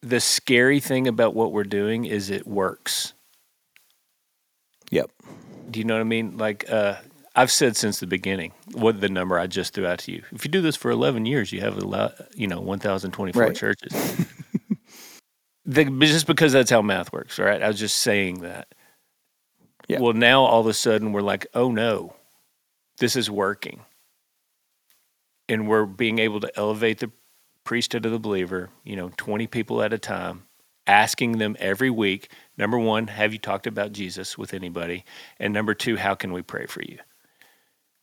the scary thing about what we're doing is it works. Yep. Do you know what I mean? Like, uh, I've said since the beginning, what the number I just threw out to you. If you do this for eleven years, you have, a lot, you know, one thousand twenty-four right. churches. The, just because that's how math works, right? I was just saying that. Yeah. Well, now all of a sudden we're like, oh no, this is working. And we're being able to elevate the priesthood of the believer, you know, twenty people at a time, asking them every week, number one, have you talked about Jesus with anybody? And number two, how can we pray for you?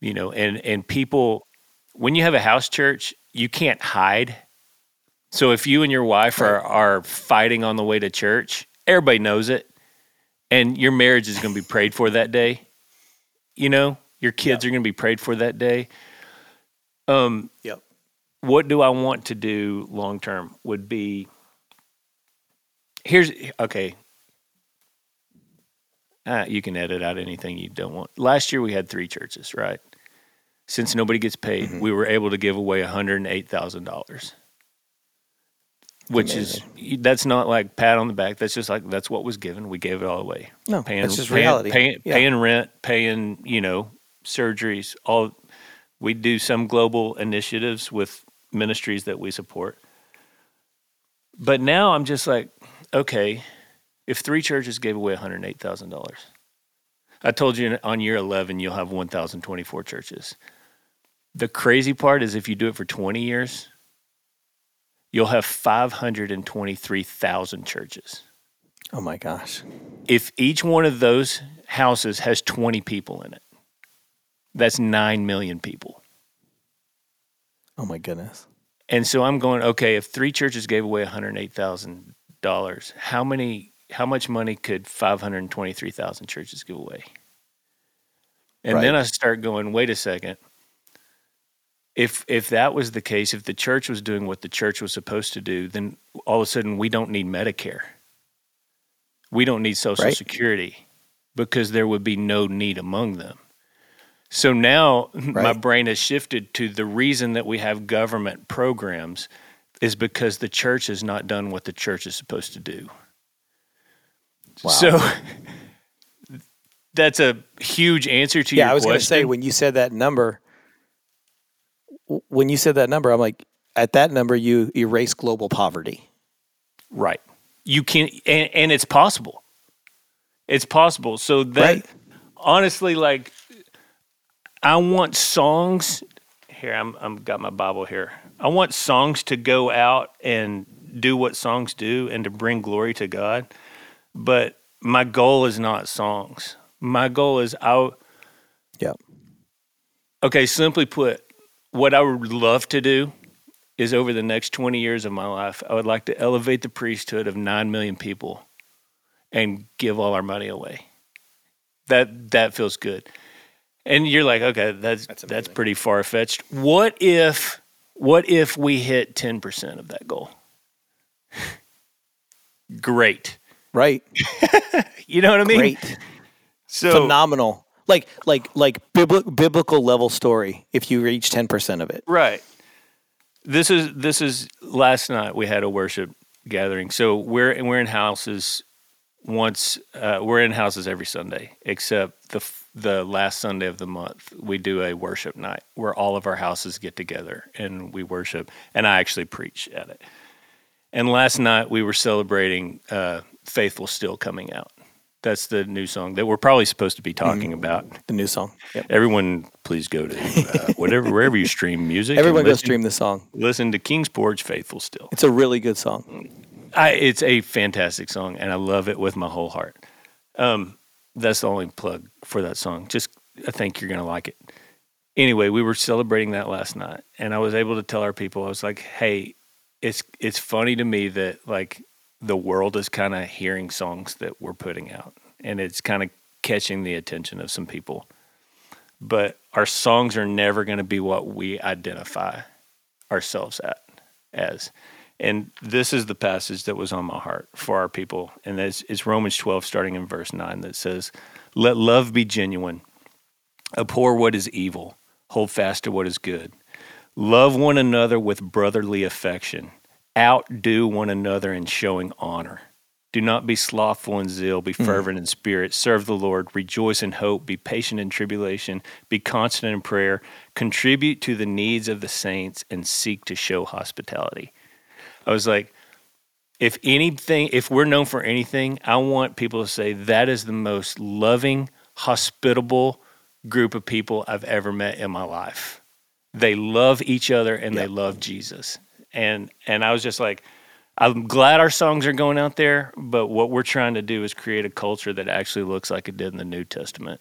You know, and, and people, when you have a house church, you can't hide. So if you and your wife are, are fighting on the way to church, everybody knows it, and your marriage is going to be prayed for that day. You know, your kids yep. are going to be prayed for that day. Um, yep. What do I want to do long term would be, here's, okay, ah, you can edit out anything you don't want. Last year we had three churches, right? Since nobody gets paid, mm-hmm. we were able to give away one hundred eight thousand dollars. Which Amazing. is, that's not like pat on the back. That's just like, that's what was given. We gave it all away. No, paying, that's just paying, reality. Paying, yeah. paying rent, paying, you know, surgeries. All we do some global initiatives with ministries that we support. But now I'm just like, okay, if three churches gave away one hundred eight thousand dollars, I told you on year eleven, you'll have one thousand twenty-four churches. The crazy part is if you do it for twenty years, you'll have five hundred twenty-three thousand churches. Oh, my gosh. If each one of those houses has twenty people in it, that's nine million people. Oh, my goodness. And so I'm going, okay, if three churches gave away one hundred eight thousand dollars, how many, how much money could five hundred twenty-three thousand churches give away? And right. then I start going, wait a second. If if that was the case, if the church was doing what the church was supposed to do, then all of a sudden we don't need Medicare. We don't need Social right? Security because there would be no need among them. So now right. my brain has shifted to the reason that we have government programs is because the church has not done what the church is supposed to do. Wow. So that's a huge answer to yeah, your question. Yeah, I was going to say, when you said that number, when you said that number, I'm like, at that number, you erase global poverty. Right. You can, and, and it's possible. It's possible. So that, right? honestly, like, I want songs, here, I'm, I'm got my Bible here. I want songs to go out and do what songs do and to bring glory to God. But my goal is not songs. My goal is, I, yeah. okay, simply put, what I would love to do is over the next twenty years of my life, I would like to elevate the priesthood of nine million people and give all our money away. That that feels good. And you're like, okay, that's that's, that's pretty far-fetched. What if what if we hit ten percent of that goal? Great. Right. You know what I mean? Great. So phenomenal. Like like like bibl- biblical level story if you reach ten percent of it. Right. This is this is last night we had a worship gathering. So we're we're in houses once uh, we're in houses every Sunday except the the last Sunday of the month we do a worship night where all of our houses get together and we worship, and I actually preach at it. And last night we were celebrating uh, Faithful Still coming out. That's the new song that we're probably supposed to be talking mm-hmm. about. The new song. Yep. Everyone, please go to uh, whatever wherever you stream music. Everyone listen, go stream the song. Listen to King's Porch, Faithful Still. It's a really good song. I, it's a fantastic song, and I love it with my whole heart. Um, that's the only plug for that song. Just, I think you're going to like it. Anyway, we were celebrating that last night, and I was able to tell our people, I was like, hey, it's it's funny to me that, like, the world is kind of hearing songs that we're putting out, and it's kind of catching the attention of some people. But our songs are never going to be what we identify ourselves at, as. And this is the passage that was on my heart for our people, and it's, it's Romans twelve, starting in verse nine, that says, "Let love be genuine, abhor what is evil, hold fast to what is good, love one another with brotherly affection, outdo one another in showing honor. Do not be slothful in zeal, be fervent mm. in spirit, serve the Lord, rejoice in hope, be patient in tribulation, be constant in prayer, contribute to the needs of the saints, and seek to show hospitality." I was like, if anything, if we're known for anything, I want people to say that is the most loving, hospitable group of people I've ever met in my life. They love each other and yep. they love Jesus. And and I was just like, I'm glad our songs are going out there, but what we're trying to do is create a culture that actually looks like it did in the New Testament.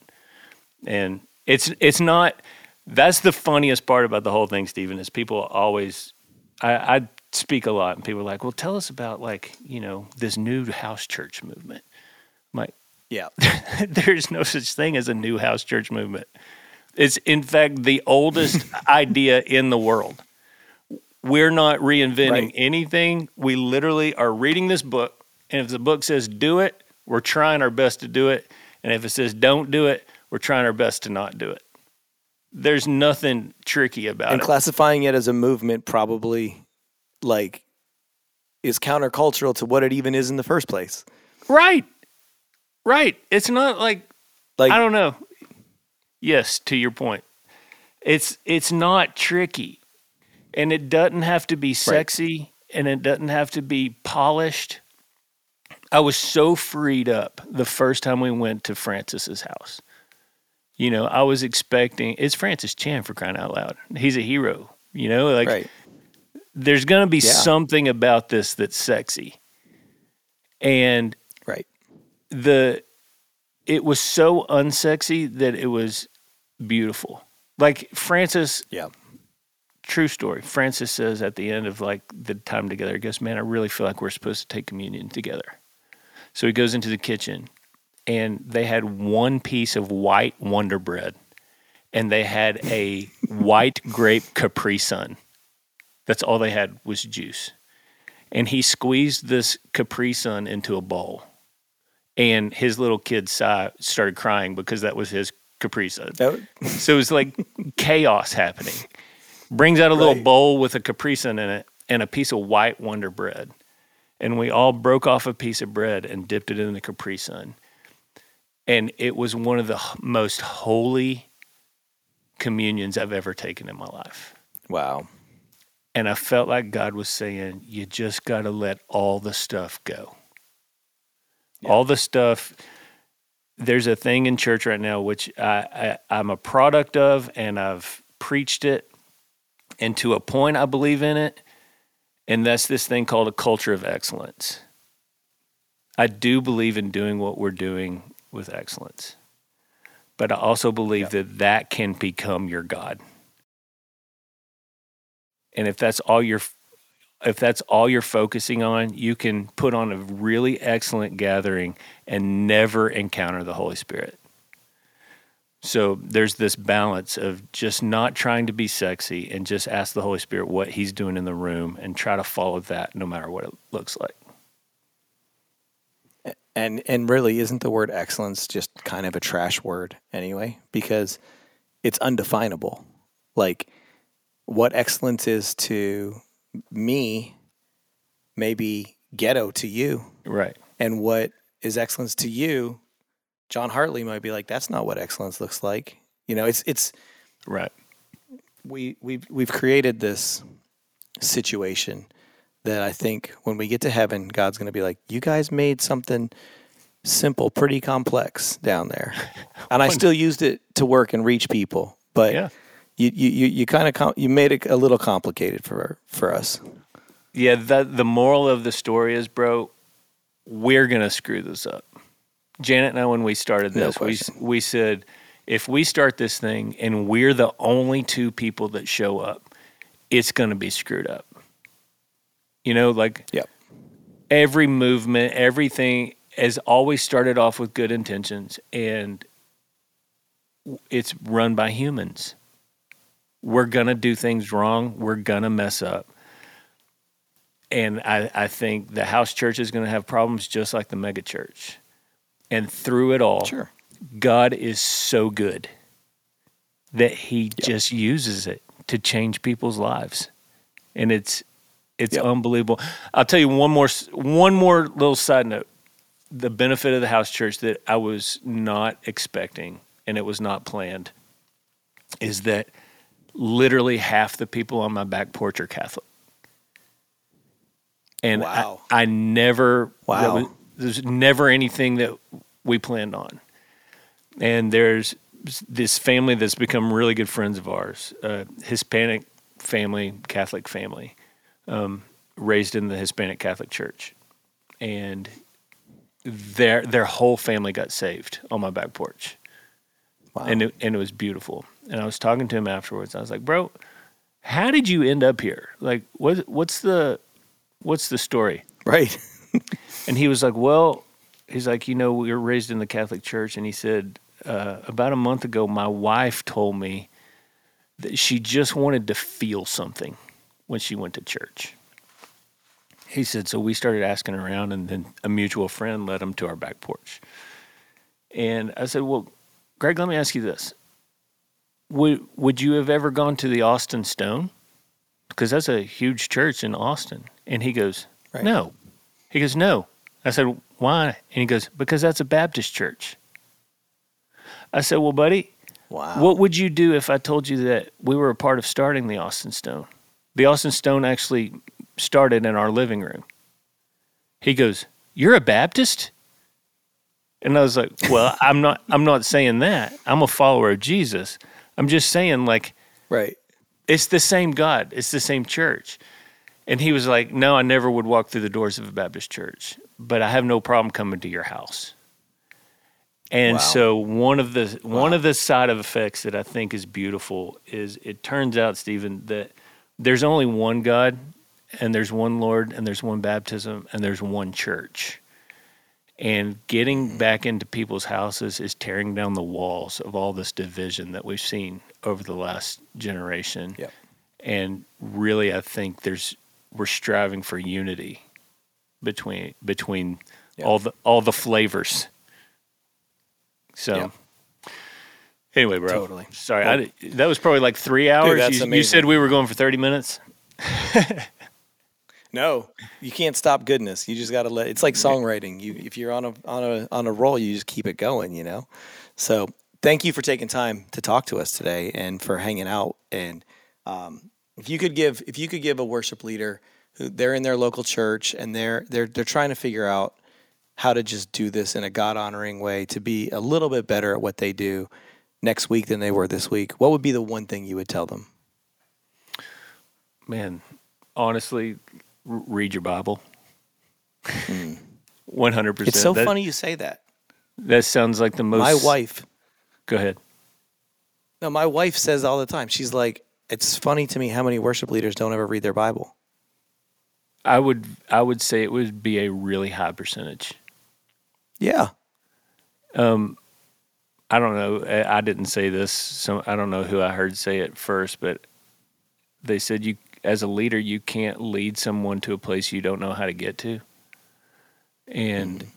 And it's it's not, that's the funniest part about the whole thing, Stephen, is people always, I, I speak a lot, and people are like, well, tell us about, like, you know, this new house church movement. I'm like, yeah, there's no such thing as a new house church movement. It's, in fact, the oldest idea in the world. We're not reinventing right. anything. We literally are reading this book, and if the book says do it, we're trying our best to do it, and if it says don't do it, we're trying our best to not do it. There's nothing tricky about and it. And classifying it as a movement probably, like, is countercultural to what it even is in the first place. Right. Right. It's not like, like I don't know. Yes, to your point. It's it's not tricky. And it doesn't have to be sexy, right. and it doesn't have to be polished. I was so freed up the first time we went to Francis's house. You know, I was expecting, it's Francis Chan, for crying out loud. He's a hero, you know? Like, right. there's going to be yeah. something about this that's sexy. And right. the it was so unsexy that it was beautiful. Like, Francis... yeah. True story. Francis says at the end of, like, the time together, he goes, man, I really feel like we're supposed to take communion together. So he goes into the kitchen, and they had one piece of white Wonder Bread, and they had a white grape Capri Sun. That's all they had was juice. And he squeezed this Capri Sun into a bowl and his little kid sigh, started crying because that was his Capri Sun. That was- so it was like chaos happening. Brings out a right. little bowl with a Capri Sun in it and a piece of white Wonder Bread. And we all broke off a piece of bread and dipped it in the Capri Sun. And it was one of the most holy communions I've ever taken in my life. Wow. And I felt like God was saying, you just got to let all the stuff go. Yeah. All the stuff. There's a thing in church right now, which I, I, I'm a product of, and I've preached it. And to a point, I believe in it. And that's this thing called a culture of excellence. I do believe in doing what we're doing with excellence. But I also believe yep. that that can become your God. And if that's all you're if that's all you're focusing on, you can put on a really excellent gathering and never encounter the Holy Spirit. So there's this balance of just not trying to be sexy and just ask the Holy Spirit what he's doing in the room and try to follow that no matter what it looks like. And and really, isn't the word excellence just kind of a trash word anyway? Because it's undefinable. Like, what excellence is to me may be ghetto to you. Right. And what is excellence to you, John Hartley might be like, that's not what excellence looks like. You know, it's it's right. We we've we've created this situation that I think when we get to heaven, God's gonna be like, you guys made something simple, pretty complex down there. And I still used it to work and reach people. But yeah. you you you, you kind of com- you made it a little complicated for for us. Yeah, that the moral of the story is, bro, we're gonna screw this up. Janet and I, when we started this, no we we said, if we start this thing and we're the only two people that show up, it's going to be screwed up. You know, like yep. every movement, everything has always started off with good intentions, and it's run by humans. We're going to do things wrong. We're going to mess up. And I, I think the house church is going to have problems just like the mega church. And through it all, sure. God is so good that he yep. just uses it to change people's lives. And it's it's yep. unbelievable. I'll tell you one more one more little side note. The benefit of the house church that I was not expecting, and it was not planned, is that literally half the people on my back porch are Catholic. And wow. I, I never... Wow. There's never anything that we planned on. And there's this family that's become really good friends of ours, uh, Hispanic family, Catholic family, um, raised in the Hispanic Catholic Church. And their their whole family got saved on my back porch. Wow. And it, and it was beautiful. And I was talking to him afterwards. I was like, bro, how did you end up here? Like, what, what's the what's the story? Right. And he was like, well, he's like, you know, we were raised in the Catholic Church. And he said, uh, about a month ago, my wife told me that she just wanted to feel something when she went to church. He said, so we started asking around, and then a mutual friend led him to our back porch. And I said, well, Greg, let me ask you this. Would, would you have ever gone to the Austin Stone? Because that's a huge church in Austin. And he goes, right. no. He goes, no. I said, why? And he goes, because that's a Baptist church. I said, well, buddy, wow. what would you do if I told you that we were a part of starting the Austin Stone? The Austin Stone actually started in our living room. He goes, you're a Baptist? And I was like, well, I'm not I'm not saying that. I'm a follower of Jesus. I'm just saying, like, right. it's the same God. It's the same church. And he was like, no, I never would walk through the doors of a Baptist church, but I have no problem coming to your house. And wow. so one of the wow. one of the side effects that I think is beautiful is it turns out, Stephen, that there's only one God, and there's one Lord, and there's one baptism, and there's one church. And getting back into people's houses is tearing down the walls of all this division that we've seen over the last generation. Yep. And really, I think there's... we're striving for unity between between yeah. all the all the flavors. So, yeah. anyway, bro. Totally. Sorry, well, I, that was probably like three hours. Dude, that's you, amazing. You said we were going for thirty minutes. No, you can't stop goodness. You just got to let. It's like songwriting. You, if you're on a on a on a roll, you just keep it going. You know. So thank you for taking time to talk to us today and for hanging out. And um, if you could give if you could give a worship leader who they're in their local church and they're they're they're trying to figure out how to just do this in a God-honoring way to be a little bit better at what they do next week than they were this week, what would be the one thing you would tell them? Man, honestly. Read your Bible. Mm. one hundred percent. It's so that, funny you say that. That sounds like the most... My wife... Go ahead. No, my wife says all the time. She's like, it's funny to me how many worship leaders don't ever read their Bible. I would I would say it would be a really high percentage. Yeah. Um, I don't know. I, I didn't say this. So I don't know who I heard say it first, but they said you... As a leader, you can't lead someone to a place you don't know how to get to. And mm.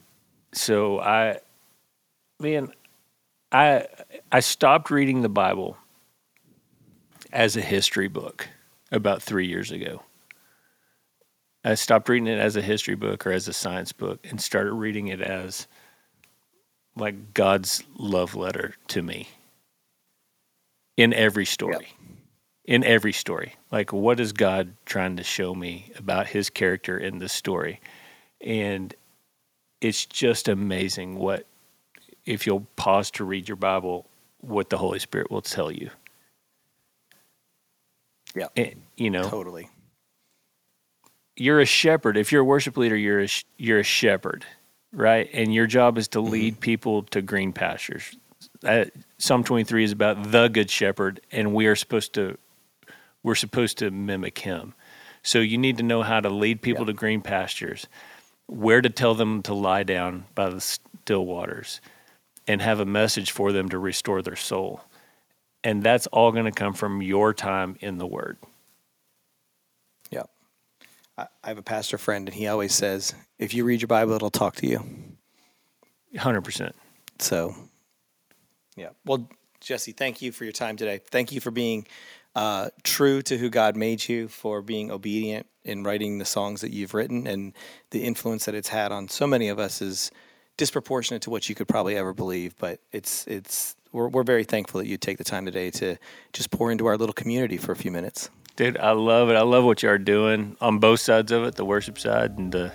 so I, man, I I stopped reading the Bible as a history book about three years ago. I stopped reading it as a history book or as a science book and started reading it as like God's love letter to me in every story. Yep. In every story, like what is God trying to show me about his character in this story? And it's just amazing what, if you'll pause to read your Bible, what the Holy Spirit will tell you. Yeah. And, you know, totally. You're a shepherd. If you're a worship leader, you're a, you're a shepherd, right? And your job is to mm-hmm. lead people to green pastures. That, Psalm twenty-three is about the good shepherd, and we are supposed to We're supposed to mimic him. So you need to know how to lead people yeah. to green pastures, where to tell them to lie down by the still waters, and have a message for them to restore their soul. And that's all going to come from your time in the Word. Yeah. I have a pastor friend, and he always says, if you read your Bible, it'll talk to you. one hundred percent. So, yeah. Well, Jesse, thank you for your time today. Thank you for being... Uh, true to who God made you, for being obedient in writing the songs that you've written, and the influence that it's had on so many of us is disproportionate to what you could probably ever believe. But it's it's we're we're very thankful that you take the time today to just pour into our little community for a few minutes. Dude, I love it. I love what you are doing on both sides of it, the worship side and the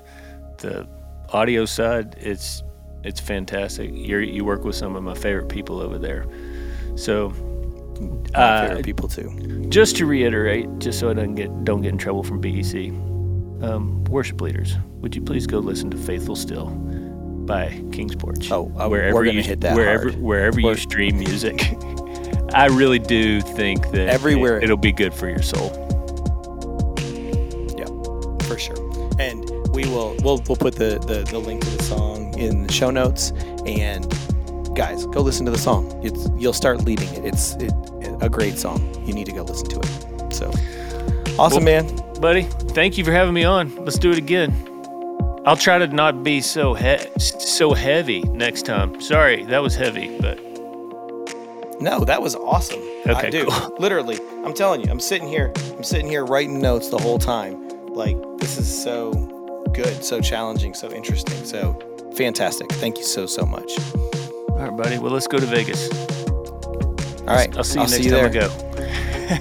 the audio side. It's it's fantastic. You you work with some of my favorite people over there, so. My favorite uh, people too. Just to reiterate, just so I don't get don't get in trouble from B E C, um, worship leaders, would you please go listen to "Faithful Still" by King's Porch? Oh, uh, wherever we're you hit that wherever hard. wherever you stream music, I really do think that everywhere it, it'll be good for your soul. Yeah, for sure. And we will we'll we'll put the the, the link to the song in the show notes and. Guys, go listen to the song. It's, you'll start leading it. It's it, a great song. You need to go listen to it. So, awesome, well, man. Buddy, thank you for having me on. Let's do it again. I'll try to not be so he- so heavy next time. Sorry, that was heavy, but... No, that was awesome. Okay, I do. Cool. Literally, I'm telling you, I'm sitting here. I'm sitting here writing notes the whole time. Like, this is so good, so challenging, so interesting, so fantastic. Thank you so, so much. All right, buddy. Well, let's go to Vegas. All right. I'll see you I'll next see you time there. I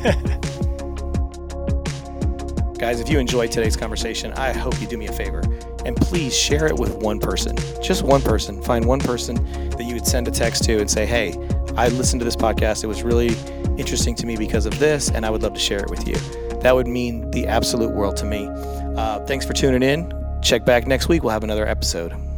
go. Guys, if you enjoyed today's conversation, I hope you do me a favor and please share it with one person. Just one person. Find one person that you would send a text to and say, hey, I listened to this podcast. It was really interesting to me because of this, and I would love to share it with you. That would mean the absolute world to me. Uh, thanks for tuning in. Check back next week. We'll have another episode.